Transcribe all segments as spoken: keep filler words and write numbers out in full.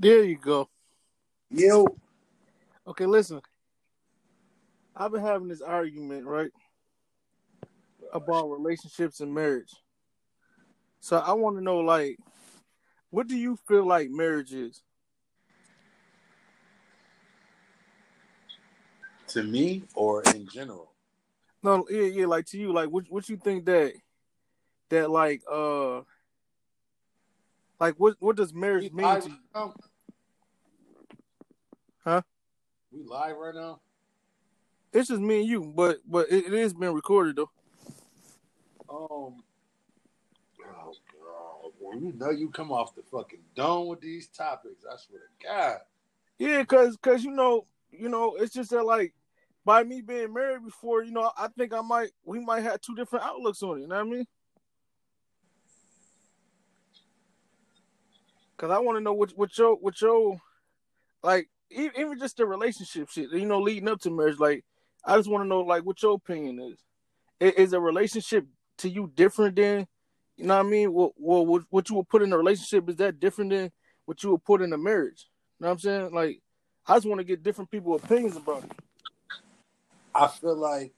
There you go. Yo. Okay, listen. I've been having this argument, right, about relationships and marriage. So I want to know, like, what do you feel like marriage is? To me or in general? No, yeah, yeah, like to you, like what what you think that that like uh like what what does marriage mean to you? Now? Huh? We live right now? It's just me and you, but but it, it is being recorded though. Um Oh God, well, you know you come off the fucking dome with these topics, I swear to God. Yeah, cause cause you know, you know, it's just that like by me being married before, you know, I think I might, we might have two different outlooks on it, you know what I mean? Because I want to know what, what your, what your, like, even just the relationship shit, you know, leading up to marriage, like, I just want to know, like, what your opinion is. Is a relationship to you different than, you know what I mean? What, what, what you would put in a relationship, is that different than what you would put in a marriage? You know what I'm saying? Like, I just want to get different people's opinions about it. I feel like,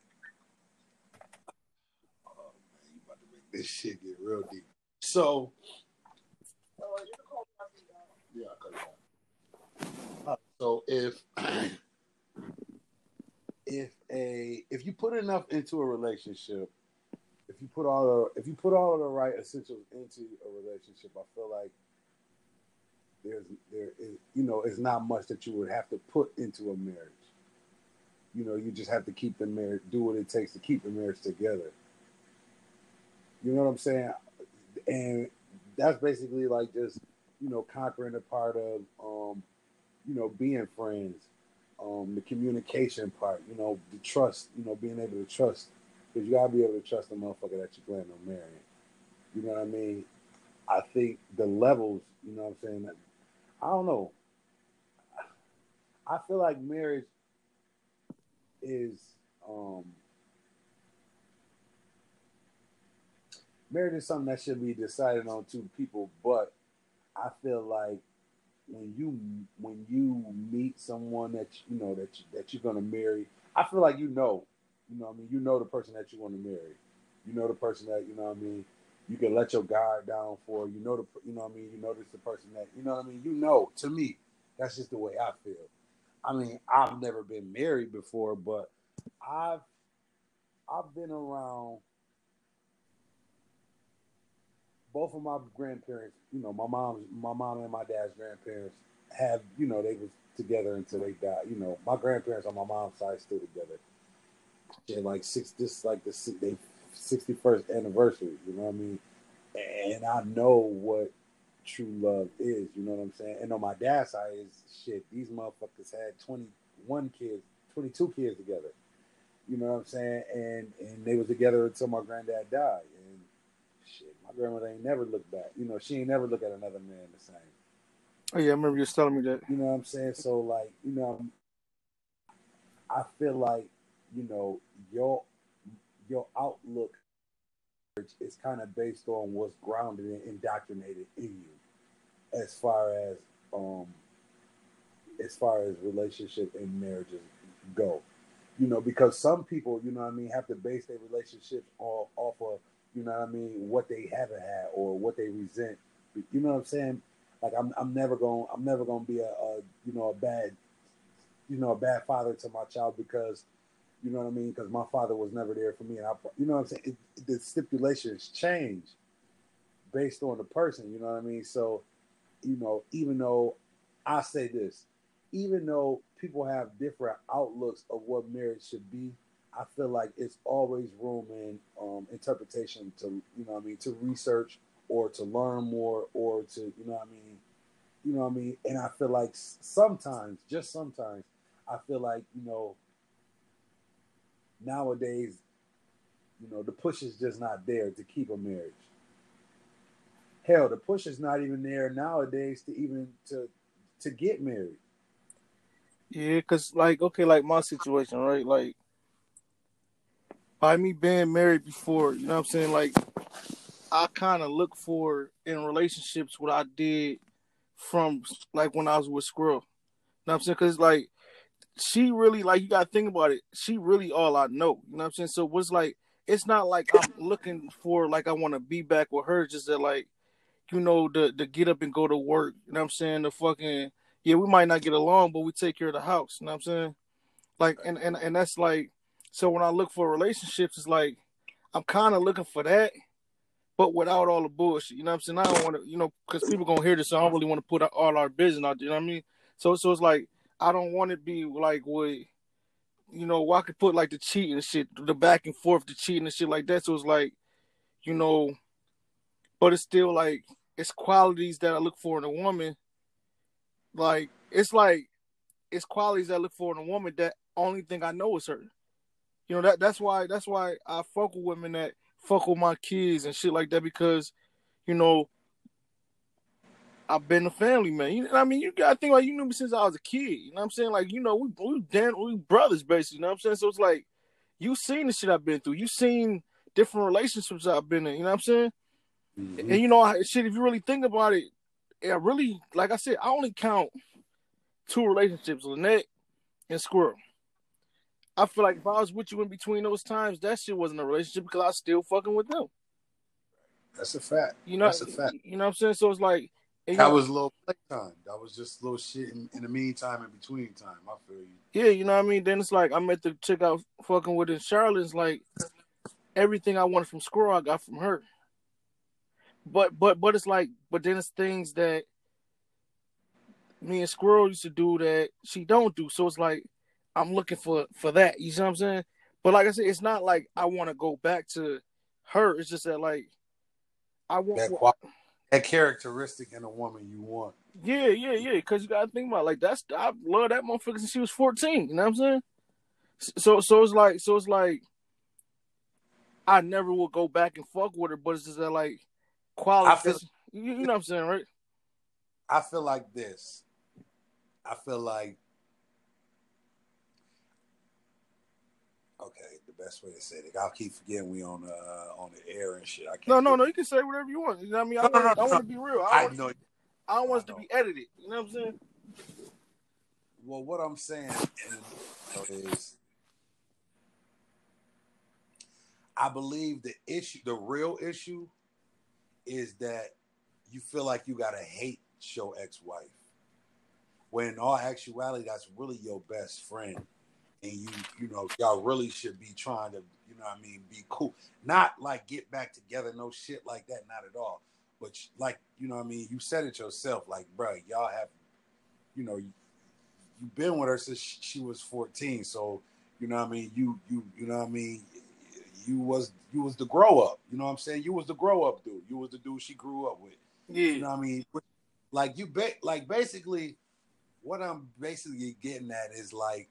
oh man, you about to make this shit get real deep. So, yeah, uh, so if if a if you put enough into a relationship, if you put all the if you put all of the right essentials into a relationship, I feel like there's there is you know it's not much that you would have to put into a marriage. You know, you just have to keep the marriage, do what it takes to keep the marriage together. You know what I'm saying? And that's basically like just, you know, conquering the part of, um, you know, being friends, um, the communication part, you know, the trust, you know, being able to trust. Because you got to be able to trust the motherfucker that you plan on marrying. You know what I mean? I think the levels, you know what I'm saying? I don't know. I feel like marriage is um marriage is something that should be decided on two people, but I feel like when you when you meet someone that you know that you, that you're gonna marry, I feel like you know, you know what I mean, you know the person that you want to marry, you know the person that you know what I mean, you can let your guard down for, you know the you know what I mean, you know this the person that you know what I mean, you know. To me, that's just the way I feel. I mean, I've never been married before, but I've I've been around both of my grandparents. You know, my mom's, my mom and my dad's grandparents have, you know, they was together until they died. You know, my grandparents on my mom's side still together. And like six, this is like the they sixty-first anniversary. You know what I mean? And I know what true love is, you know what I'm saying? And on my dad's side is shit, these motherfuckers had twenty-one kids, twenty-two kids together. You know what I'm saying? And and they was together until my granddad died. And shit, my grandmother ain't never looked back. You know, she ain't never look at another man the same. Oh yeah, I remember you was telling me that. You know what I'm saying? So like, you know, I feel like, you know, your your outlook is kind of based on what's grounded and indoctrinated in you, as far as um, as far as relationship and marriages go. You know, because some people, you know what I mean, have to base their relationships off, off of, you know what I mean, what they haven't had or what they resent. You know what I'm saying? Like I'm, I'm never going, I'm never going to be a, a, you know, a bad, you know, a bad father to my child because, you know what I mean? Because my father was never there for me. And I, you know what I'm saying? It, it, the stipulations change based on the person, you know what I mean? So, you know, even though I say this, even though people have different outlooks of what marriage should be, I feel like it's always room in um, interpretation to, you know what I mean, to research or to learn more or to, you know what I mean? You know what I mean? And I feel like sometimes, just sometimes, I feel like, you know, nowadays, you know, the push is just not there to keep a marriage. Hell, the push is not even there nowadays to even to to get married. Yeah, cause like okay, like my situation, right? Like by me being married before, you know what I'm saying? Like I kind of look for in relationships what I did from like when I was with Squirrel. You know what I'm saying? Because like she really, like, you gotta think about it, she really all I know. You know what I'm saying? So what's like, it's not like I'm looking for like I want to be back with her. Just that, like, you know, the the get up and go to work. You know what I'm saying? The fucking, yeah, we might not get along, but we take care of the house. You know what I'm saying? Like, and and and that's like, so when I look for relationships, it's like I'm kind of looking for that, but without all the bullshit. You know what I'm saying? I don't want to, you know, because people gonna hear this. So I don't really want to put all our business out there. You know what I mean? So so it's like, I don't want to be like with, you know, well, I could put like the cheating and shit, the back and forth, the cheating and shit like that. So it's like, you know, but it's still like, it's qualities that I look for in a woman. Like, it's like, it's qualities that I look for in a woman that only thing I know is her. You know, that that's why that's why I fuck with women that fuck with my kids and shit like that, because, you know, I've been a family man. You know, I mean, you gotta think, like, you knew me since I was a kid. You know what I'm saying? Like, you know, we we damn we brothers basically. You know what I'm saying? So it's like, you seen the shit I've been through. You seen different relationships I've been in. You know what I'm saying? Mm-hmm. And you know, I, shit. If you really think about it, I really, like I said, I only count two relationships: Lynette and Squirrel. I feel like if I was with you in between those times, that shit wasn't a relationship because I was still fucking with them. That's a fact. You know, that's a fact. You know what I'm saying? So it's like, that know, was little playtime. That was just little shit in, in the meantime and between time. I feel you. Yeah, you know what I mean? Then it's like, I met the chick out fucking with in Charlotte's, like, everything I wanted from Squirrel, I got from her. But but but it's like, but then it's things that me and Squirrel used to do that she don't do. So it's like, I'm looking for, for that. You see what I'm saying? But like I said, it's not like I want to go back to her. It's just that, like, I want... That qual- That characteristic in a woman you want. Yeah, yeah, yeah. Because you got to think about it. Like, that's, I love that motherfucker since she was fourteen. You know what I'm saying? So so it's like, so it's like, I never will go back and fuck with her, but it's just that, like, quality. I feel, you, you know what I'm saying, right? I feel like this. I feel like, okay, the best way to say it. I'll keep forgetting we on uh, on the air and shit. I can't no, no, no. You can say whatever you want. You know what I mean? I, no, no, no, I want no. to be real. I, I want know. To, I don't want I it to be edited. You know what I'm saying? Well, what I'm saying is, I believe the issue, the real issue, is that you feel like you gotta hate your ex-wife, when in all actuality, that's really your best friend. And you, you know, y'all really should be trying to, you know what I mean, be cool. Not like get back together, no shit like that, not at all. But like, you know what I mean, you said it yourself, like, bro, y'all have, you know, you, you've been with her since she was fourteen. So, you know what I mean, you, you, you know what I mean, you was, you was the grow up. You know what I'm saying? You was the grow up dude. You was the dude she grew up with. Yeah. You know what I mean? Like you, ba- like basically, what I'm basically getting at is like,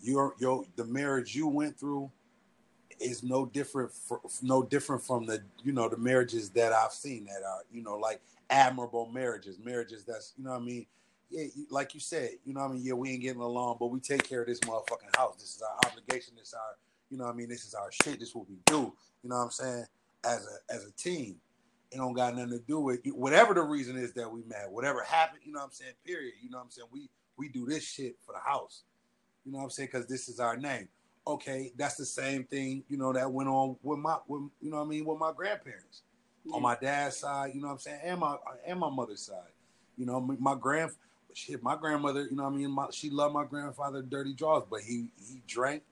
Your your the marriage you went through is no different for, no different from the, you know, the marriages that I've seen that are, you know, like admirable marriages, marriages that's, you know what I mean, yeah, like you said, you know what I mean, yeah, we ain't getting along, but we take care of this motherfucking house. This is our obligation. This is our, you know what I mean, this is our shit. This is what we do. You know what I'm saying? As a as a team, it don't got nothing to do with whatever the reason is that we mad, whatever happened. You know what I'm saying? Period. You know what I'm saying? We we do this shit for the house. You know what I'm saying? Because this is our name. Okay, that's the same thing, you know, that went on with my, with, you know what I mean, with my grandparents. Yeah. On my dad's side, you know what I'm saying, and my and my mother's side. You know, my grand, shit, my grandmother, you know what I mean, my, she loved my grandfather dirty draws, but he he drank,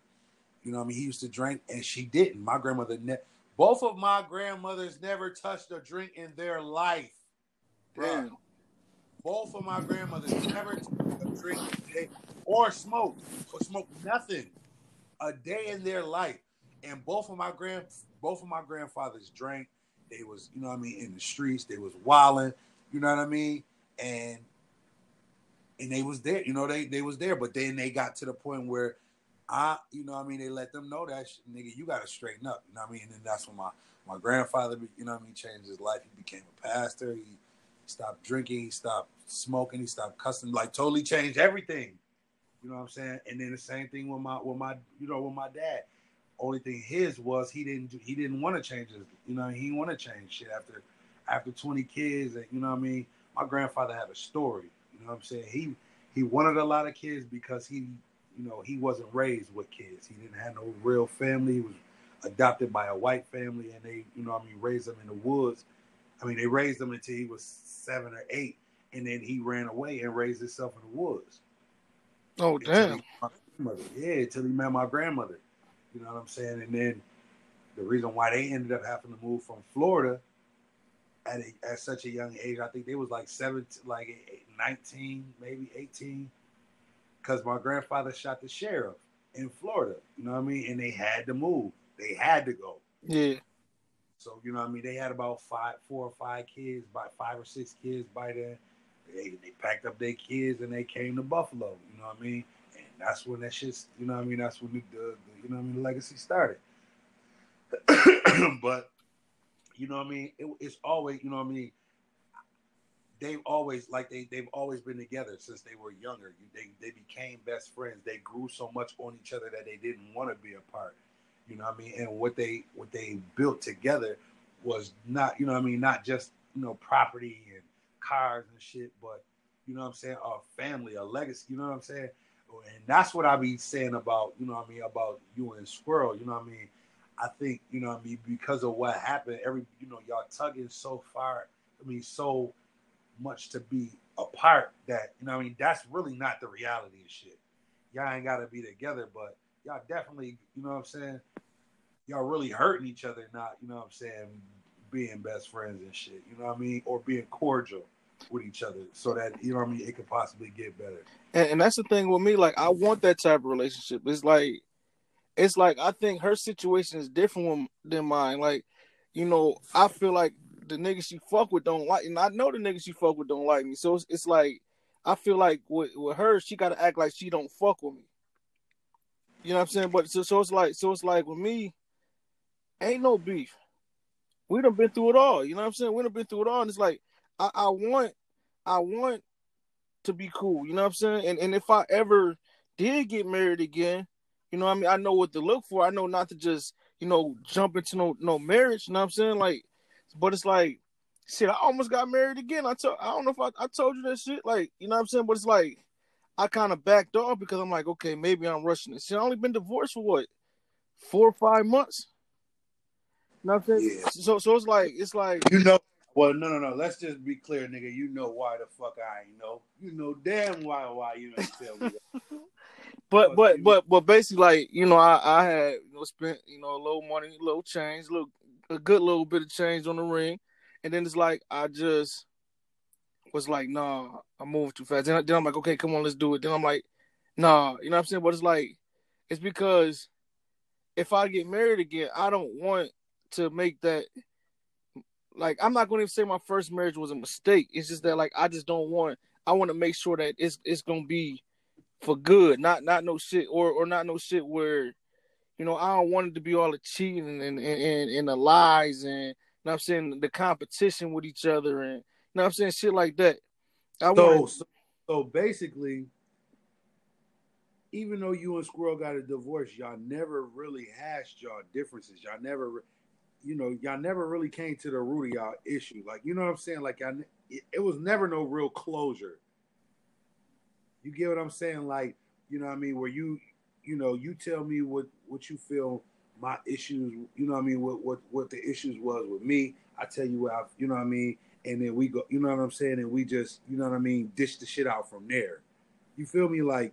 you know what I mean, he used to drink, and she didn't. My grandmother, ne- both of my grandmothers never touched a drink in their life. Damn. Bruh. Both of my grandmothers never touched a drink in their life. Or smoke, or smoke nothing, a day in their life. And both of my grand, both of my grandfathers drank. They was, you know what I mean, in the streets. They was wilding, you know what I mean. And and they was there, you know, they they was there. But then they got to the point where I, you know what I mean, they let them know that shit, nigga, you gotta straighten up, you know what I mean. And then that's when my my grandfather, you know what I mean, changed his life. He became a pastor. He stopped drinking. He stopped smoking. He stopped cussing. Like totally changed everything. You know what I'm saying? And then the same thing with my with my you know with my dad. Only thing his was he didn't do, he didn't want to change his, you know, he didn't want to change shit after after twenty kids. And, you know what I mean? My grandfather had a story. You know what I'm saying? He he wanted a lot of kids because he, you know, he wasn't raised with kids. He didn't have no real family. He was adopted by a white family, and they, you know what I mean, raised him in the woods. I mean, they raised him until he was seven or eight, and then he ran away and raised himself in the woods. Oh, damn. Yeah, until he met my grandmother. You know what I'm saying? And then the reason why they ended up having to move from Florida at a, at such a young age, I think they was like seventeen, like nineteen, maybe eighteen, because my grandfather shot the sheriff in Florida. You know what I mean? And they had to move. They had to go. Yeah. So, you know what I mean? They had about five, four or five kids, by five or six kids by then. They, they packed up their kids and they came to Buffalo. You know what I mean? And that's when that shit, you know what I mean? That's when the, the, the you know what I mean, the legacy started. But, you know what I mean? It, it's always, you know what I mean? They've always, like, they, they've always been together since they were younger. They, they became best friends. They grew so much on each other that they didn't want to be apart. You know what I mean? And what they what they built together was not, you know what I mean, not just, you know, property and cars and shit, but, you know what I'm saying, a family, a legacy, you know what I'm saying? And that's what I be saying about, you know what I mean, about you and Squirrel, you know what I mean? I think, you know what I mean, because of what happened, every, you know, y'all tugging so far, I mean, so much to be apart that, you know what I mean, that's really not the reality of shit. Y'all ain't got to be together, but y'all definitely, you know what I'm saying, y'all really hurting each other, not, you know what I'm saying, being best friends and shit, you know what I mean, or being cordial with each other so that, you know what I mean, it could possibly get better. And, and that's the thing with me, like, I want that type of relationship. It's like, it's like, I think her situation is different than mine. Like, you know, I feel like the niggas she fuck with don't like, and I know the niggas she fuck with don't like me. So it's, it's like, I feel like with, with her, she got to act like she don't fuck with me. You know what I'm saying? But so, so it's like, so it's like with me, ain't no beef. We done been through it all. You know what I'm saying? We done been through it all. And it's like, I, I want, I want to be cool. You know what I'm saying? And and if I ever did get married again, you know what I mean? I know what to look for. I know not to just, you know, jump into no, no marriage. You know what I'm saying? Like, but it's like, shit, I almost got married again. I told, I don't know if I, I told you that shit. Like, you know what I'm saying? But it's like, I kind of backed off because I'm like, okay, maybe I'm rushing this. Shit, I only been divorced for what, four or five months. You know what I'm saying? Yeah. So, so it's like, it's like, you know, well, no, no, no. Let's just be clear, nigga. You know why the fuck I ain't know. You know damn why why you ain't tell me that. but, but, but, but, but basically, like, you know, I, I had, you know, spent, you know, a little money, a little change, little, a good little bit of change on the ring, and then it's like I just was like, nah, I'm moving too fast. Then, then I'm like, okay, come on, let's do it. Then I'm like, nah, you know what I'm saying? But it's like, it's because if I get married again, I don't want to make that, like, I'm not going to even say my first marriage was a mistake. It's just that, like, I just don't want, I want to make sure that it's it's going to be for good, not not no shit, or, or not no shit where, you know, I don't want it to be all the cheating and, and, and, and the lies and, you know what I'm saying, the competition with each other and, you know what I'm saying, shit like that. I so, wanted... so, so basically, even though you and Squirrel got a divorce, y'all never really hashed y'all differences. Y'all never, re- you know, y'all never really came to the root of y'all issue. Like, you know what I'm saying? Like, y'all, it, it was never no real closure. You get what I'm saying? Like, you know what I mean? Where you, you know, you tell me what, what you feel my issues, you know what I mean, what, what, what the issues was with me. I tell you what, I, you know what I mean? And then we go, you know what I'm saying? And we just, you know what I mean, dish the shit out from there. You feel me? Like,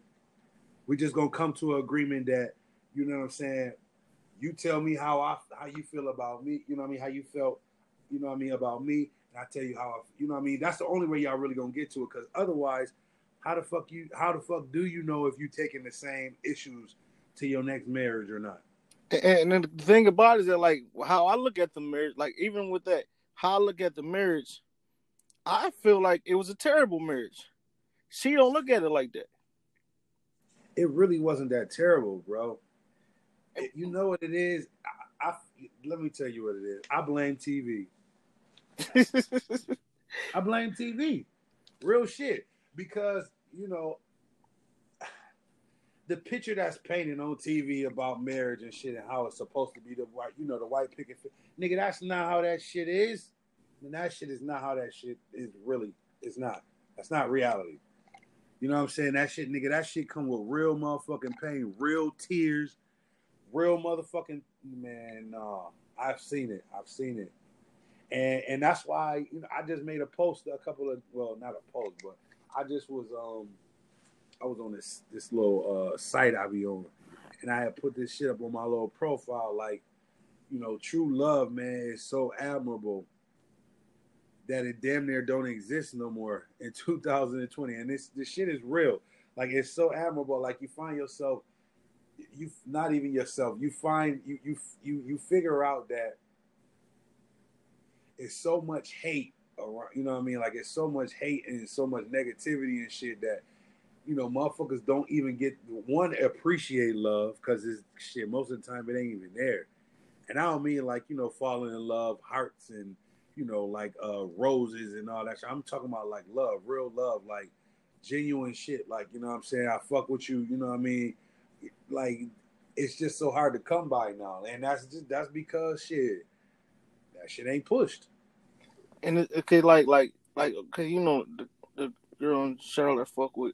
we just gonna come to an agreement that, you know what I'm saying? You tell me how I, how you feel about me, you know what I mean? How you felt, you know what I mean, about me. And I tell you how, I, you know what I mean? That's the only way y'all really gonna get to it. Cause otherwise, how the fuck you, how the fuck do you know if you taking the same issues to your next marriage or not? And, and then the thing about it is that, like, how I look at the marriage, like, even with that, how I look at the marriage, I feel like it was a terrible marriage. She don't look at it like that. It really wasn't that terrible, bro. It, you know what it is? I, I, let me tell you what it is. I blame T V. I blame T V. Real shit. Because, you know, the picture that's painted on T V about marriage and shit and how it's supposed to be the white, you know, the white picket fence. Nigga, that's not how that shit is. And that shit is not how that shit is really. It's not. That's not reality. You know what I'm saying? That shit, nigga, that shit come with real motherfucking pain, real tears, real motherfucking, man, nah. I've seen it. I've seen it. And and that's why, you know, I just made a post a couple of, well, not a post, but I just was, um, I was on this this little uh, site I be on, and I had put this shit up on my little profile, like, you know, true love, man, is so admirable that it damn near don't exist no more in two thousand twenty. And this this shit is real. Like, it's so admirable. Like, you find yourself, you not even yourself. You find you you you you figure out that it's so much hate around. You know what I mean? Like, it's so much hate and so much negativity and shit that, you know, motherfuckers don't even get, one, appreciate love, because it's shit, most of the time it ain't even there. And I don't mean like, you know, falling in love, hearts and, you know, like uh, roses and all that shit. I'm talking about like love, real love, like genuine shit. Like, you know what I'm saying? I fuck with you, you know what I mean? Like, it's just so hard to come by now. And that's just, that's because shit, that shit ain't pushed. And it, okay, like, like, like, okay, you know, the, the girl in Charlotte I fuck with,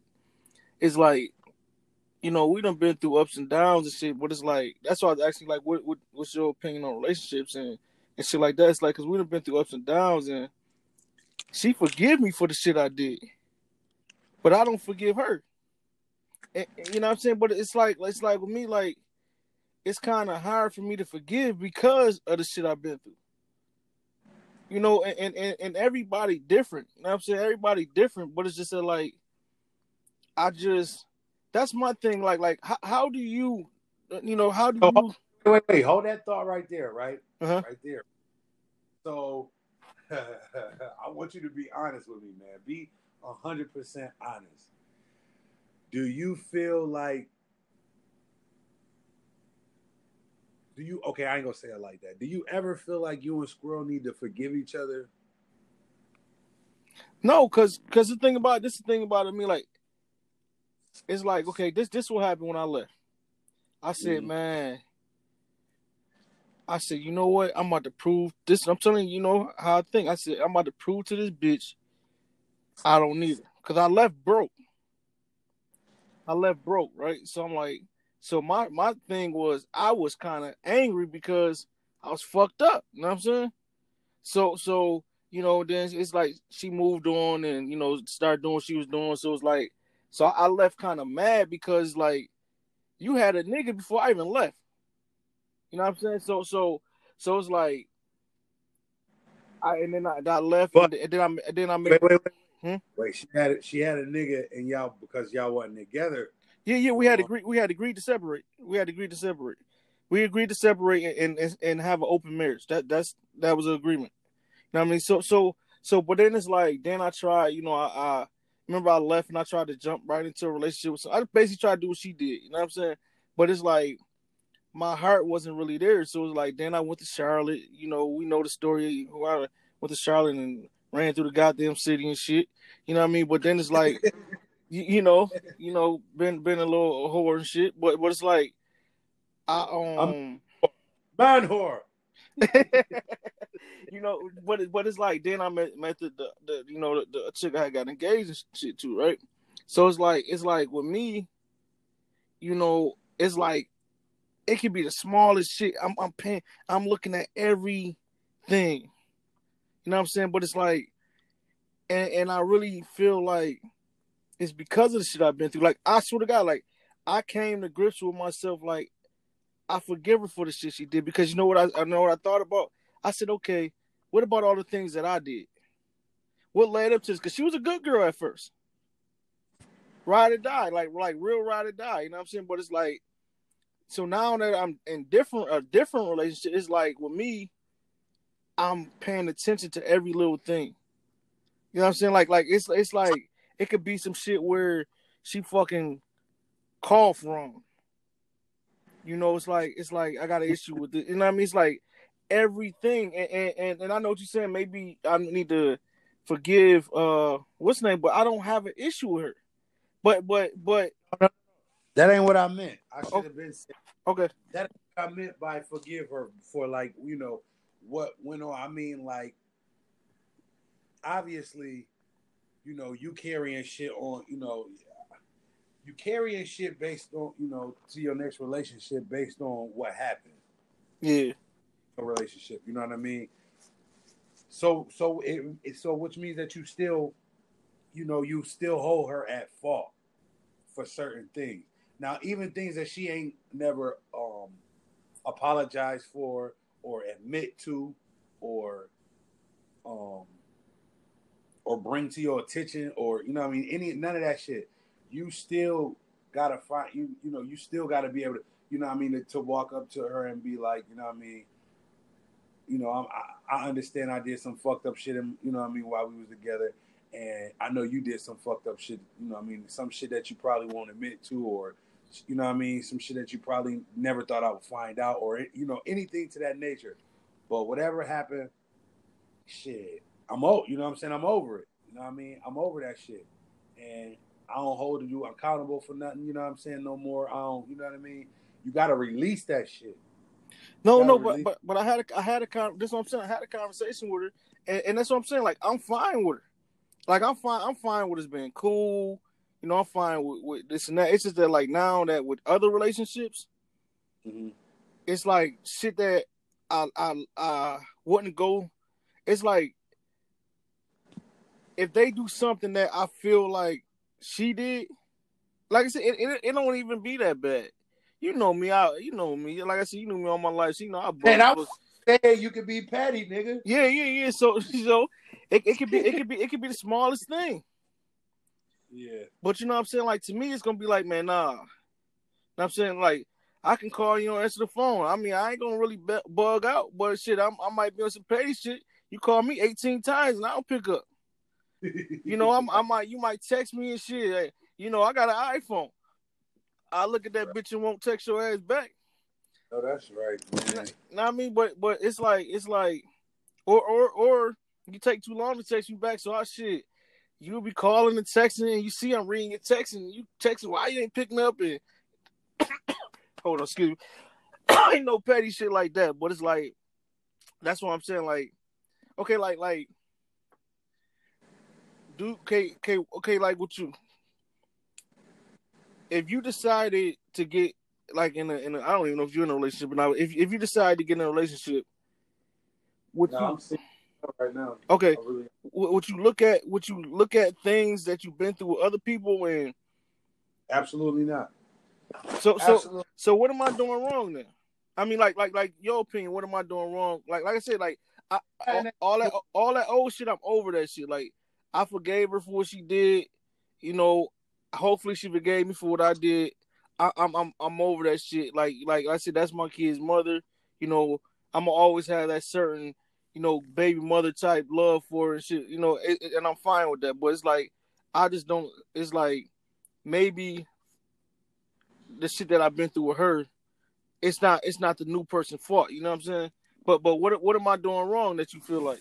it's like, you know, we done been through ups and downs and shit, but it's like, that's why I was asking, like, what, what what's your opinion on relationships and, and shit like that? It's like, because we done been through ups and downs, and she forgive me for the shit I did, but I don't forgive her. And, and, you know what I'm saying? But it's like, it's like with me, like, it's kind of hard for me to forgive because of the shit I've been through. You know, and, and, and everybody different. You know what I'm saying? Everybody different, but it's just that, like, I just, that's my thing. Like, like, how, how do you, you know, how do you? Wait, wait, hold that thought right there, right? Uh-huh. Right there. So, I want you to be honest with me, man. Be one hundred percent honest. Do you feel like, do you, okay, I ain't gonna say it like that. Do you ever feel like you and Squirrel need to forgive each other? No, because because the thing about, this is the thing about it, I mean, like, it's like, okay, this this will happen when I left. I said, mm-hmm. man, I said, you know what? I'm about to prove this. I'm telling you, you know how I think. I said, I'm about to prove to this bitch I don't need it. Because I left broke. I left broke, right? So I'm like, so my, my thing was, I was kind of angry because I was fucked up. You know what I'm saying? So, so you know, then it's like she moved on and, you know, started doing what she was doing. So it's like, so I left kind of mad because, like, you had a nigga before I even left. You know what I'm saying? So, so, so it's like, I and then I, I left, but, and then I, and then I made. Wait, wait, wait. Hmm? Wait, she had a, she had a nigga, and y'all because y'all wasn't together. Yeah, yeah, we had agreed. We had agreed to separate. We had agreed to separate. We agreed to separate and and, and have an open marriage. That that's that was an agreement. You know what I mean? So, so, so, but then it's like, then I tried. You know, I. I Remember, I left and I tried to jump right into a relationship with someone. I basically tried to do what she did, you know what I'm saying? But it's like, my heart wasn't really there. So it was like, then I went to Charlotte. You know, we know the story. I went to Charlotte and ran through the goddamn city and shit. You know what I mean? But then it's like, you, you know, you know, been been a little whore and shit. But but it's like, I um, man whore. You know, but it, but it's like then I met, met the, the, the you know the, the chick I got engaged and shit too, right? So it's like it's like with me, you know, it's like it could be the smallest shit. I'm I'm paying, I'm looking at everything, you know what I'm saying? But it's like, and and I really feel like it's because of the shit I've been through. Like, I swear to God, like, I came to grips with myself, like, I forgive her for the shit she did, because you know what I, I know what I thought about. I said, okay, what about all the things that I did? What led up to this? Because she was a good girl at first, ride or die, like like real ride or die. You know what I'm saying? But it's like, so now that I'm in different a different relationship, it's like with me, I'm paying attention to every little thing. You know what I'm saying? Like like it's it's like it could be some shit where she fucking cough wrong. You know, it's like it's like I got an issue with it. You know what I mean? It's like everything, and and, and, and I know what you're saying. Maybe I need to forgive uh what's her name, but I don't have an issue with her. But but but That ain't what I meant. I should have okay. been saying. Okay. That's what I meant by forgive her for, like, you know, what went on. I mean, like, obviously, you know, you carrying shit on, you know, you carrying shit based on, you know, to your next relationship based on what happened. Yeah. A relationship, you know what I mean? So, so it, it so which means that you still, you know, you still hold her at fault for certain things. Now, even things that she ain't never um, apologized for or admit to, or um, or bring to your attention, or, you know what I mean, any none of that shit. You still gotta find you. You know, you still gotta be able to, you know what I mean, to, to walk up to her and be like, you know what I mean. You know, I'm, I I understand I did some fucked up shit, and, you know what I mean, while we was together, and I know you did some fucked up shit, you know what I mean, some shit that you probably won't admit to, or, you know what I mean, some shit that you probably never thought I would find out, or, you know, anything to that nature. But whatever happened, shit, I'm over, you know what I'm saying, I'm over it, you know what I mean, I'm over that shit, and I don't hold you accountable for nothing, you know what I'm saying, no more, I don't, you know what I mean, you gotta release that shit. No, no, but, but but I had a I had a con this is what I'm saying I had a conversation with her, and, and that's what I'm saying. Like, I'm fine with her, like I'm fine I'm fine with us being cool, you know. I'm fine with, with this and that. It's just that, like, now that with other relationships, mm-hmm. it's like shit that I I I wouldn't go. It's like if they do something that I feel like she did, like I said, it it, it don't even be that bad. You know me, I you know me. Like I said, you knew me all my life. So, you know, I and I was saying you could be petty, nigga. Yeah, yeah, yeah. So, so it, it could be, it could be, it could be the smallest thing. Yeah. But you know what I'm saying? Like, to me, it's gonna be like, man, nah. And I'm saying, like, I can call you and answer the phone. I mean, I ain't gonna really be- bug out, but shit, I'm, I might be on some petty shit. You call me eighteen times and I don't pick up. You know, I'm, I might, you might text me and shit. Like, you know, I got an iPhone. I look at that right. bitch and won't text your ass back. Oh, that's right, man. You know what I mean? But but it's like it's like or or or you take too long to text you back, so I shit. You'll be calling and texting, and you see I'm reading your text, and you text, why you ain't picking up, and hold on, excuse me. Ain't no petty shit like that. But it's like, that's what I'm saying, like, okay, like like do okay, okay, okay, like with you. If you decided to get, like, in a, in a, I don't even know if you're in a relationship or not. If if you decide to get in a relationship, what no, you I'm seeing it right now? Okay, really... would you look at would you look at things that you've been through with other people and? Absolutely not. So so Absolutely. so what am I doing wrong then? I mean, like like like your opinion. What am I doing wrong? Like like I said, like I, all, all that all that old shit. I'm over that shit. Like, I forgave her for what she did. You know. Hopefully she forgave me for what I did. I, I'm I'm I'm over that shit. Like like I said, that's my kid's mother. You know, I'm gonna always have that certain, you know, baby mother type love for her and shit. You know, it, it, and I'm fine with that. But it's like, I just don't. It's like, maybe the shit that I've been through with her, it's not it's not the new person's fault. You know what I'm saying? But but what what am I doing wrong that you feel like?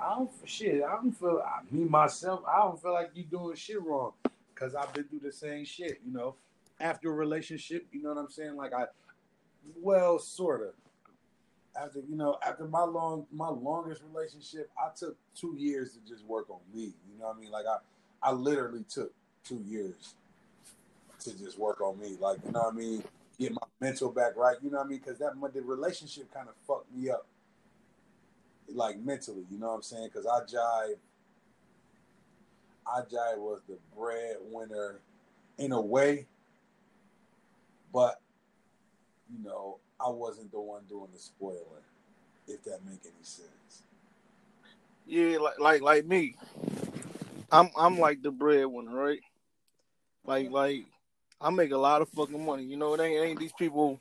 I don't shit. I don't feel I me mean myself. I don't feel like you doing shit wrong, because I've been through the same shit. You know, after a relationship, you know what I'm saying. Like I, well, sort of. After you know, after my long, my longest relationship, I took two years to just work on me. You know what I mean? Like I, I literally took two years to just work on me. Like, you know what I mean? Get my mental back right. You know what I mean? Because that the relationship kind of fucked me up. Like, mentally, you know what I'm saying? Because I jive, I jive was the breadwinner in a way, but, you know, I wasn't the one doing the spoiling, if that make any sense. Yeah, like like like me, I'm I'm like the breadwinner, right? Like like I make a lot of fucking money. You know, it ain't, it ain't these people.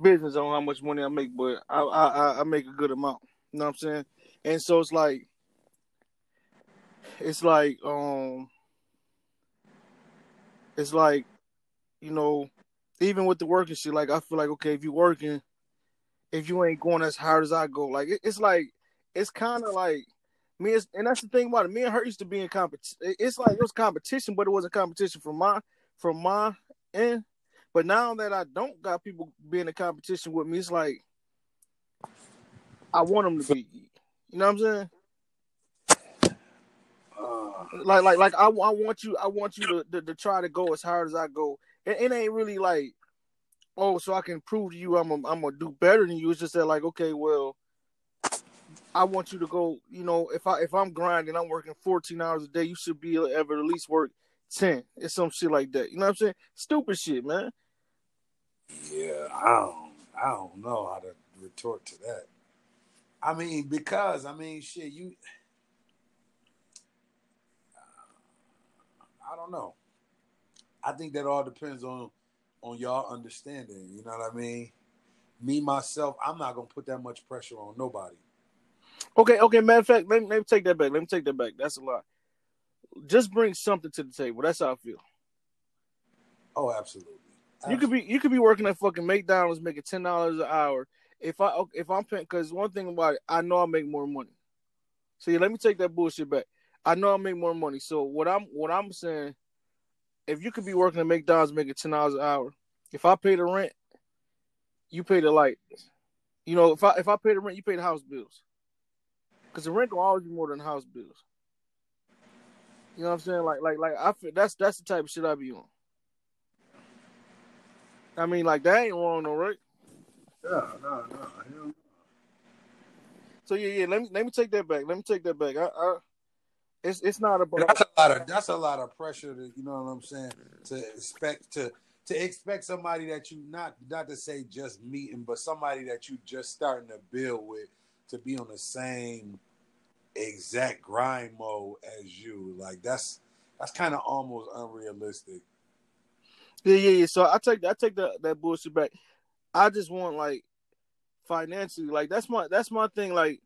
Business on how much money I make, but I, I I make a good amount. You know what I'm saying? And so it's like, it's like um, it's like, you know, even with the working shit, like I feel like, okay, if you working, if you ain't going as hard as I go, like it, it's like it's kind of like me. It's, and that's the thing about it. Me and her used to be in competition. It's like it was competition, but it wasn't competition from my from my end. But now that I don't got people being in competition with me, it's like I want them to be. You know what I'm saying? Uh, like, like, like I, I want you, I want you to, to, to try to go as hard as I go. It, it ain't really like, oh, so I can prove to you I'm, a, I'm gonna do better than you. It's just that, like, okay, well, I want you to go. You know, if I, if I'm grinding, I'm working fourteen hours a day. You should be able to at least work ten. It's some shit like that. You know what I'm saying? Stupid shit, man. Yeah, I don't, I don't know how to retort to that. I mean, because I mean, shit, you. I don't know. I think that all depends on on y'all understanding. You know what I mean? Me, myself, I'm not gonna put that much pressure on nobody. Okay, okay. Matter of fact, let me, let me take that back. Let me take that back. That's a lot. Just bring something to the table. That's how I feel. Oh, absolutely. absolutely. You could be you could be working at fucking McDonald's, making ten dollars an hour. If I if I'm paying, because one thing about it, I know I make more money. See, let me take that bullshit back. I know I make more money. So what I'm what I'm saying, if you could be working at McDonald's making ten dollars an hour, if I pay the rent, you pay the light. You know, if I if I pay the rent, you pay the house bills. Because the rent will always be more than house bills. You know what I'm saying? Like like like I feel that's that's the type of shit I be on. I mean, like that ain't wrong though, right? Yeah, no, no, no. So yeah, yeah. Let me let me take that back. Let me take that back. I, I it's it's not about that's a lot of that's a lot of pressure. To, you know what I'm saying? To expect to to expect somebody that you not not to say just meeting, but somebody that you just starting to build with to be on the same exact grind mode as you. Like that's that's kind of almost unrealistic. Yeah, yeah, yeah. So I take I take that that bullshit back. I just want, like, financially, like, that's my that's my thing. Like,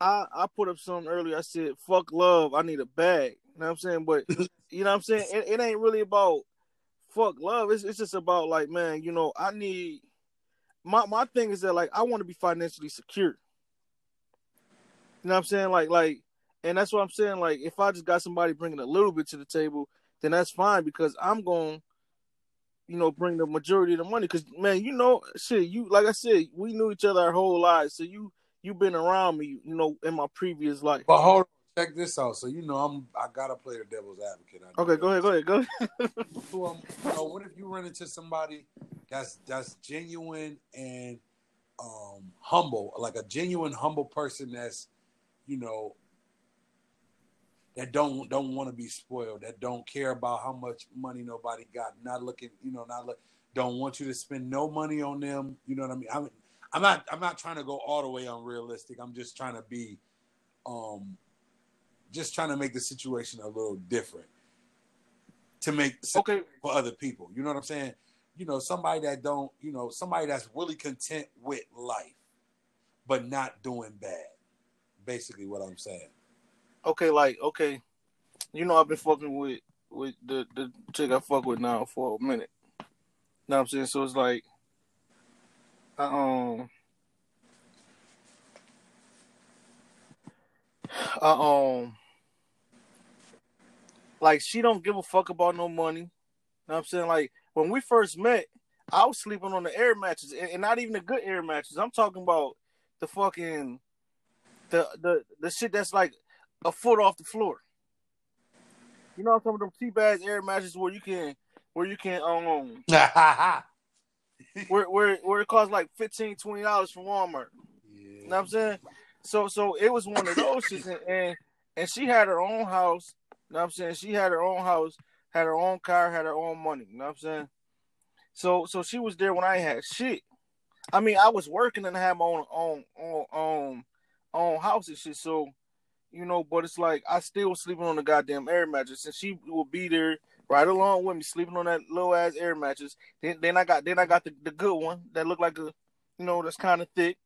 I I put up something earlier. I said, fuck love. I need a bag. You know what I'm saying? But, you know what I'm saying? It, it ain't really about fuck love. It's, it's just about, like, man, you know, I need my, – my thing is that, like, I want to be financially secure. You know what I'm saying? Like, like, and that's what I'm saying. Like, if I just got somebody bringing a little bit to the table, then that's fine because I'm going to, you know, bring the majority of the money. Because, man, you know, shit, you, like I said, we knew each other our whole lives. So you, you been around me, you know, in my previous life. But hold on, check this out. So, you know, I'm, I got to play the devil's advocate. I okay, go ahead, go ahead, go ahead. So, um, you know, what if you run into somebody that's, that's genuine and um, humble, like a genuine, humble person that's, you know, that don't don't want to be spoiled, that don't care about how much money nobody got, not looking, you know, not look, don't want you to spend no money on them. You know what I mean? I'm, I'm not I'm not trying to go all the way unrealistic. I'm just trying to be, um, just trying to make the situation a little different to make okay for other people. You know what I'm saying? You know, somebody that don't, you know, somebody that's really content with life, but not doing bad. Basically, what I'm saying. Okay, like, okay, you know, I've been fucking with, with the, the chick I fuck with now for a minute. You know what I'm saying? So it's like, I, um, I, um, like, she don't give a fuck about no money. You know what I'm saying? Like, when we first met, I was sleeping on the air mattresses, and, and not even the good air mattresses. I'm talking about the fucking, the, the, the shit that's like, a foot off the floor. You know some of them teabag air mattresses where you can where you can um where where where it costs like fifteen, twenty dollars from Walmart. Yeah. You know what I'm saying? So so it was one of those shits and, and and she had her own house. You know what I'm saying? She had her own house, had her own car, had her own money. You know what I'm saying? So so she was there when I had shit. I mean I was working and I had my own own own own, own house and shit, so you know, but it's like I still was sleeping on the goddamn air mattress, and she would be there right along with me, sleeping on that little ass air mattress. Then, then I got, then I got the, the good one that looked like a, you know, that's kind of thick.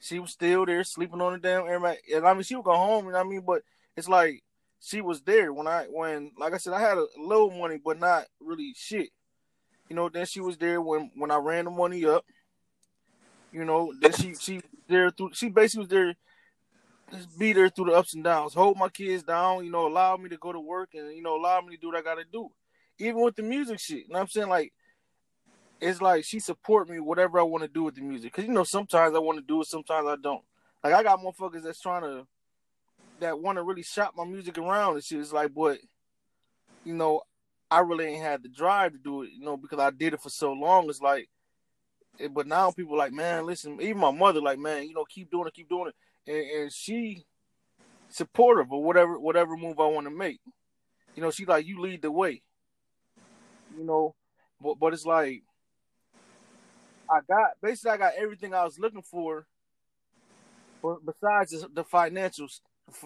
She was still there sleeping on the damn air mattress. And I mean, she would go home, and I mean, but it's like she was there when I, when like I said, I had a little money, but not really shit. You know, then she was there when, when I ran the money up. You know, then she she there through. She basically was there. Just be there through the ups and downs. Hold my kids down, you know, allow me to go to work and, you know, allow me to do what I got to do. even with the music shit, you know what I'm saying? Like, it's like she support me whatever I want to do with the music. Because, you know, sometimes I want to do it, sometimes I don't. Like, I got motherfuckers that's trying to, that want to really shop my music around and shit. It's like, but, you know, I really ain't had the drive to do it, you know, because I did it for so long. It's like, but now people like, man, listen, even my mother, like, man, you know, keep doing it, keep doing it. And, and she supportive of whatever, whatever move I want to make. You know, she like, you lead the way. You know, but but it's like, I got, basically I got everything I was looking for, but besides the, the financials,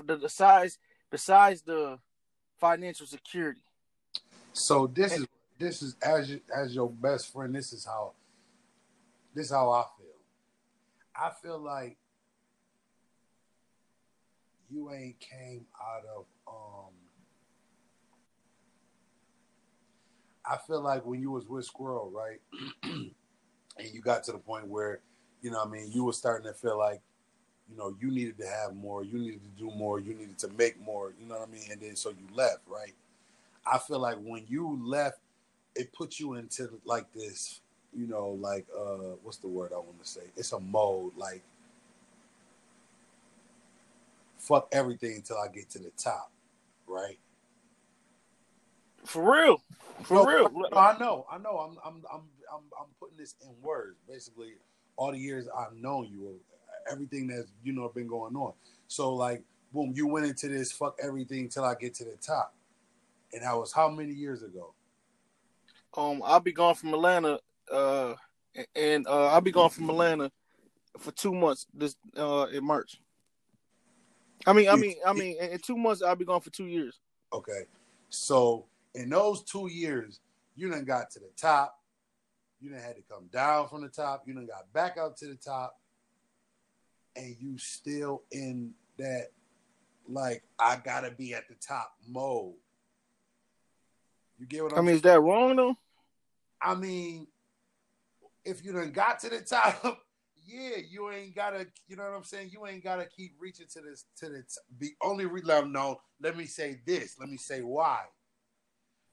the, the size, besides the financial security. So this and, is, this is, as you, as your best friend, this is how, this is how I feel. I feel like you ain't came out of, um, I feel like when you was with Squirrel, right? And you got to the point where, you know what I mean, you were starting to feel like, you know, you needed to have more, you needed to do more, you needed to make more, you know what I mean? And then so you left, right? I feel like when you left, it put you into like this, you know, like, uh, what's the word I want to say? It's a mode, like, fuck everything until I get to the top, right? For real, for no, real. No, I know, I know. I'm, I'm, I'm, I'm, I'm putting this in words. Basically, all the years I've known you, everything that's, you know, been going on. So like, boom, you went into this. Fuck everything till I get to the top, and that was how many years ago? Um, I'll be gone from Atlanta, uh, and uh, I'll be gone from Atlanta for two months. This uh, in March. I mean, I mean, I mean, in two months I'll be gone for two years. Okay, so. In those two years, you done got to the top. You done had to come down from the top. You done got back up to the top. And you still in that, like, I got to be at the top mode. You get what I'm saying? I mean, is that wrong, though? I mean, if you done got to the top, yeah, you ain't got to, you know what I'm saying? You ain't got to keep reaching to this, to the, the only reason, no, let me say this. Let me say why.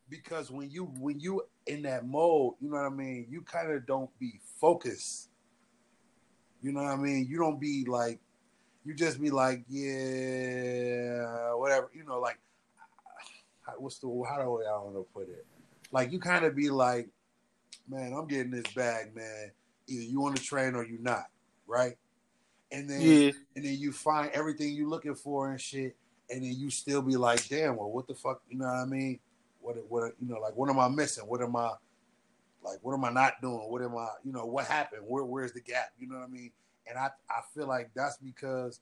Because when you when you in that mode, you know what I mean, you kind of don't be focused. You know what I mean? You don't be like, you just be like, yeah, whatever. You know, like, what's the, how do I want to put it? Like, you kind of be like, man, I'm getting this bag, man. Either you on the train or you not, right? And then, yeah. and then you find everything you looking for and shit, and then you still be like, damn, well, what the fuck, you know what I mean? What, what, you know, like, what am I missing? What am I, like, what am I not doing? What am I, you know, what happened? Where, where's the gap? You know what I mean? And I, I feel like that's because,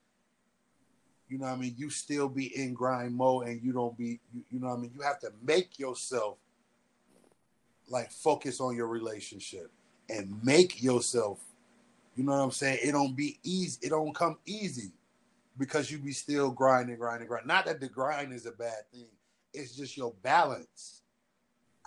you know what I mean? You still be in grind mode and you don't be, you, you know what I mean? You have to make yourself, like, focus on your relationship and make yourself, you know what I'm saying? It don't be easy. It don't come easy because you be still grinding, grinding, grinding. Not that the grind is a bad thing. It's just your balance.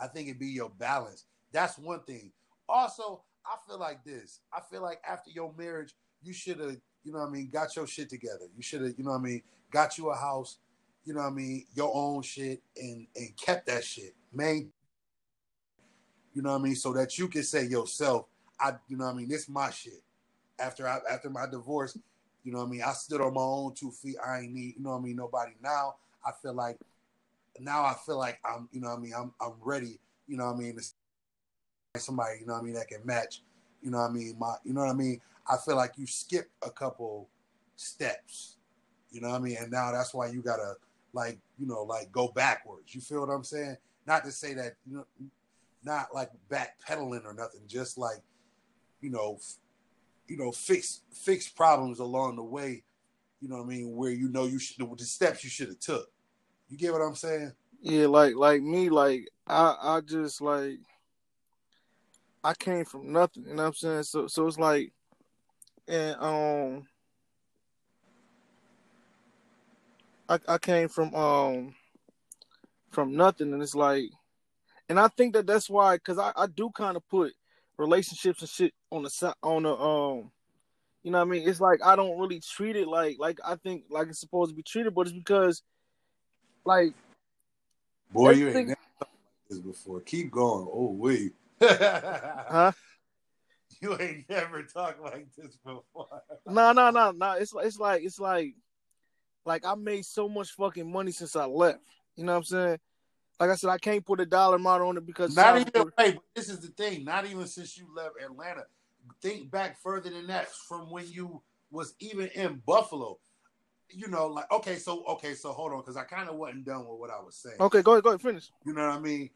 I think it'd be your balance. That's one thing. Also, I feel like this. I feel like after your marriage, you should have, you know what I mean, got your shit together. You should have, you know what I mean, got you a house, you know what I mean, your own shit, and, and kept that shit. Man, you know what I mean? So that you can say yourself, I, you know what I mean, this is my shit. After I, after my divorce, you know what I mean, I stood on my own two feet. I ain't need, you know what I mean, nobody. Now I feel like Now I feel like I'm, you know what I mean, I'm I'm ready, you know what I mean, to somebody, you know what I mean, that can match, you know what I mean, my, you know what I mean? I feel like you skipped a couple steps, you know what I mean? And now that's why you got to, like, you know, like, go backwards. You feel what I'm saying? Not to say that, you know, not, like, backpedaling or nothing, just, like, you know, f- you know, fix, fix problems along the way, you know what I mean, where you know you should, the steps you should have took. You get what I'm saying? Yeah, like like me, like I, I just like I came from nothing, you know what I'm saying? So so it's like, and um I I came from um from nothing, and it's like, and I think that that's why, because I, I do kind of put relationships and shit on the side, on the um you know what I mean? It's like I don't really treat it like like I think like it's supposed to be treated, but it's because, like, boy, you ain't never talking this before. Keep going. Oh, wait. Huh? You ain't never talked like this before. No, no, no, no. It's like, it's like, it's like, like I made so much fucking money since I left. You know what I'm saying? Like I said, I can't put a dollar amount on it because not even. Wait, this is the thing. Not even since you left Atlanta. Think back further than that, from when you was even in Buffalo. You know, like okay, so okay, so hold on, because I kind of wasn't done with what I was saying. Okay, go ahead, go ahead, finish. You know what I mean?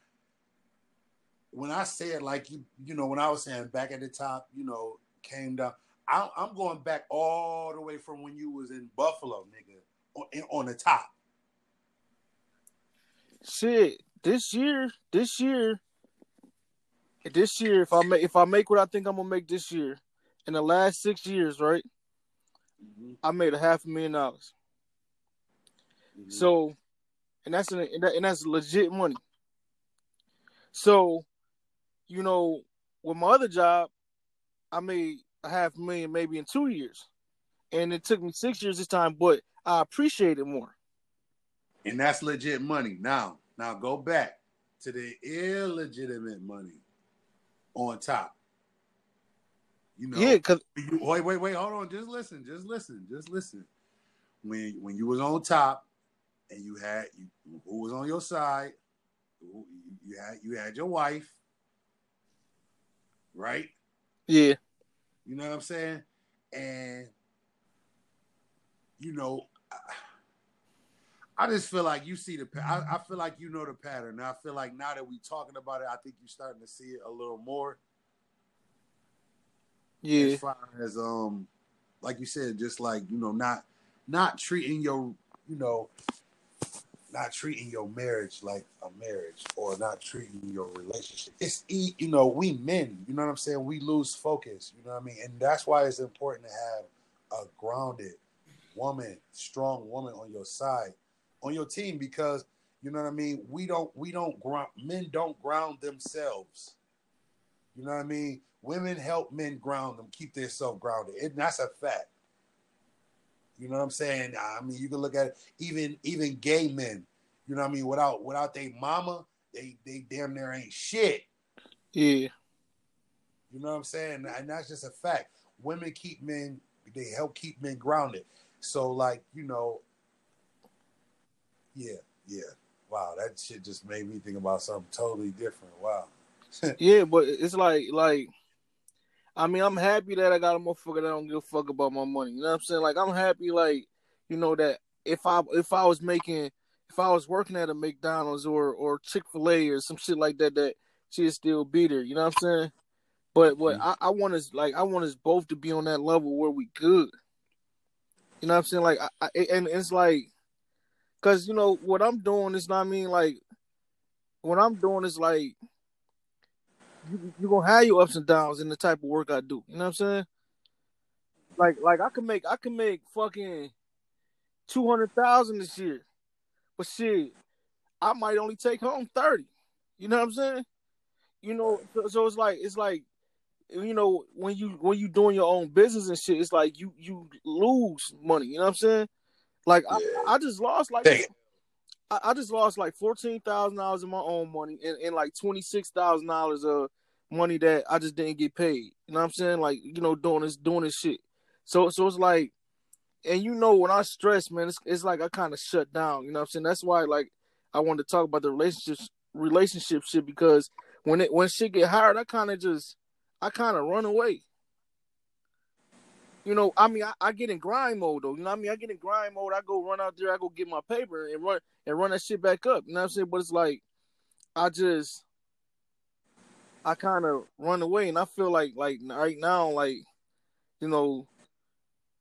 When I said like you, you know, when I was saying back at the top, you know, came down. I, I'm going back all the way from when you was in Buffalo, nigga, on, on the top. Shit, this year, this year, this year, if I make if I make what I think I'm gonna make this year, in the last six years, right? Mm-hmm. I made a half a million dollars. Mm-hmm. So, and that's an, and, that, and that's legit money. So, you know, with my other job, I made a half a million maybe in two years, and it took me six years this time, but I appreciate it more. And that's legit money. Now, now go back to the illegitimate money on top. You know, yeah, cause you, wait, wait, wait, hold on. Just listen, just listen, just listen. When when you was on top, and you had you, who was on your side, who, you had you had your wife, right? Yeah, you know what I'm saying. And you know, I, I just feel like you see the. I, I feel like you know the pattern. I feel like now that we talking about it, I think you're starting to see it a little more. Yeah, as far as um, like you said, just like you know, not not treating your you know, not treating your marriage like a marriage, or not treating your relationship. It's you know, we men, you know what I'm saying. We lose focus, you know what I mean, and that's why it's important to have a grounded woman, strong woman on your side, on your team, because you know what I mean. We don't, we don't ground. Men don't ground themselves. You know what I mean. Women help men ground them, keep themselves grounded. And that's a fact. You know what I'm saying? I mean, you can look at it, even even gay men. You know what I mean? Without without they mama, they they damn near ain't shit. Yeah. You know what I'm saying? And that's just a fact. Women keep men. They help keep men grounded. So like you know. Yeah, yeah. Wow, that shit just made me think about something totally different. Wow. Yeah, but it's like like. I mean, I'm happy that I got a motherfucker that don't give a fuck about my money. You know what I'm saying? Like, I'm happy, like, you know, that if I if I was making, if I was working at a McDonald's or, or Chick-fil-A or some shit like that, that she'd still be there. You know what I'm saying? But what mm-hmm. I, I want us, like, I want us both to be on that level where we good. You know what I'm saying? Like, I, I and it's like, because, you know, what I'm doing is, not I mean, like, what I'm doing is, like, You, you're gonna have your ups and downs in the type of work I do. You know what I'm saying? Like, like I can make, I can make fucking two hundred thousand this year, but shit, I might only take home thirty. You know what I'm saying? You know, so, so it's like, it's like, you know, when you when you doing your own business and shit, it's like you you lose money. You know what I'm saying? Like I, I just lost like. Dang. I just lost like fourteen thousand dollars of my own money and, and like twenty six thousand dollars of money that I just didn't get paid. You know what I'm saying? Like, you know, doing this doing this shit. So so it's like, and you know, when I stress, man, it's it's like I kind of shut down. You know what I'm saying? That's why like I wanted to talk about the relationships relationship shit, because when it when shit get hard, I kind of just I kind of run away. You know, I mean, I, I get in grind mode, though. You know what I mean? I get in grind mode. I go run out there. I go get my paper and run and run that shit back up. You know what I'm saying? But it's like, I just, I kind of run away. And I feel like, like, right now, like, you know,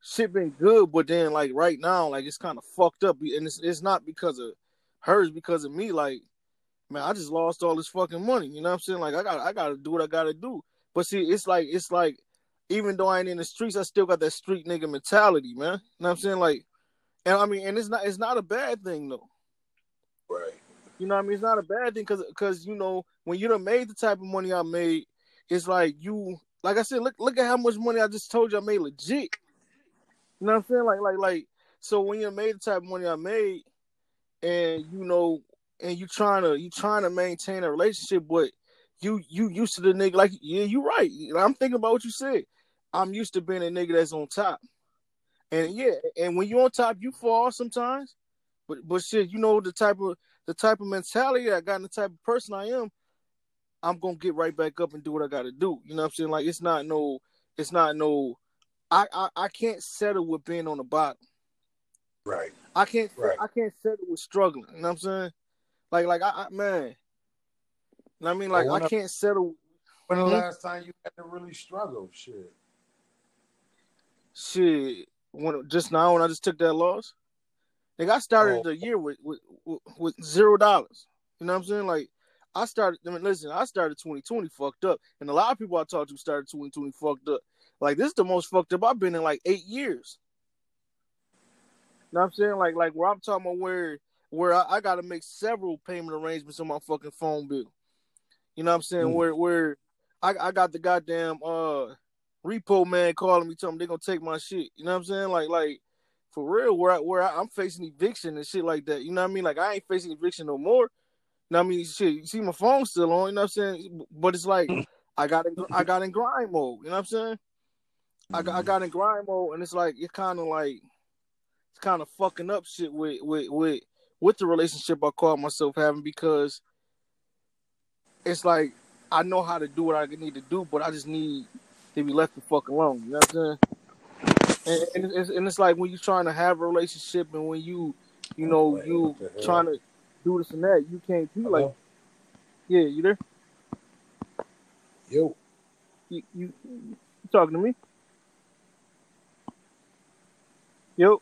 shit been good. But then, like, right now, like, it's kind of fucked up. And it's, it's not because of her. It's because of me. Like, man, I just lost all this fucking money. You know what I'm saying? Like, I got I got to do what I got to do. But see, it's like, it's like, even though I ain't in the streets, I still got that street nigga mentality, man. You know what I'm saying? Like, and I mean, and it's not it's not a bad thing, though. Right. You know what I mean? It's not a bad thing, because, because you know, when you done made the type of money I made, it's like you, like I said, look look at how much money I just told you I made legit. You know what I'm saying? Like, like, like, so when you done made the type of money I made, and, you know, and you trying to you trying to maintain a relationship, but you you used to the nigga like, yeah, you right. I'm thinking about what you said. I'm used to being a nigga that's on top. And yeah, and when you're on top, you fall sometimes. But but shit, you know the type of the type of mentality I got and the type of person I am, I'm gonna get right back up and do what I gotta do. You know what I'm saying? Like it's not no it's not no I, I, I can't settle with being on the bottom. Right. I can't right. I can't settle with struggling. You know what I'm saying? Like like I, I man. You know what I mean, like I, I can't I, settle when the mm-hmm. last time you had to really struggle, shit. Shit. When just now when I just took that loss. Like I started oh. the year with with, with, with zero dollars. You know what I'm saying? Like I started I mean listen, I started twenty twenty fucked up. And a lot of people I talked to started twenty twenty fucked up. Like this is the most fucked up I've been in like eight years. You know what I'm saying? Like like where I'm talking about where where I, I gotta make several payment arrangements on my fucking phone bill. You know what I'm saying? Mm. Where where I, I got the goddamn uh repo man calling me, telling me they're gonna take my shit. You know what I'm saying? Like, like for real, where I, where I, I'm facing eviction and shit like that. You know what I mean? Like, I ain't facing eviction no more. You know what I mean? Shit, you see my phone still on. You know what I'm saying? But it's like I got in, I got in grind mode. You know what I'm saying? I got I got in grind mode, and it's like it's kind of like it's kind of fucking up shit with with with with the relationship I caught myself having, because it's like I know how to do what I need to do, but I just need to be left the fuck alone. You know what I'm saying? And, and, it's, and it's like when you're trying to have a relationship and when you, you know, oh, you trying to do this and that, you can't do like, yeah, you there? Yo. You, you, you talking to me? Yo.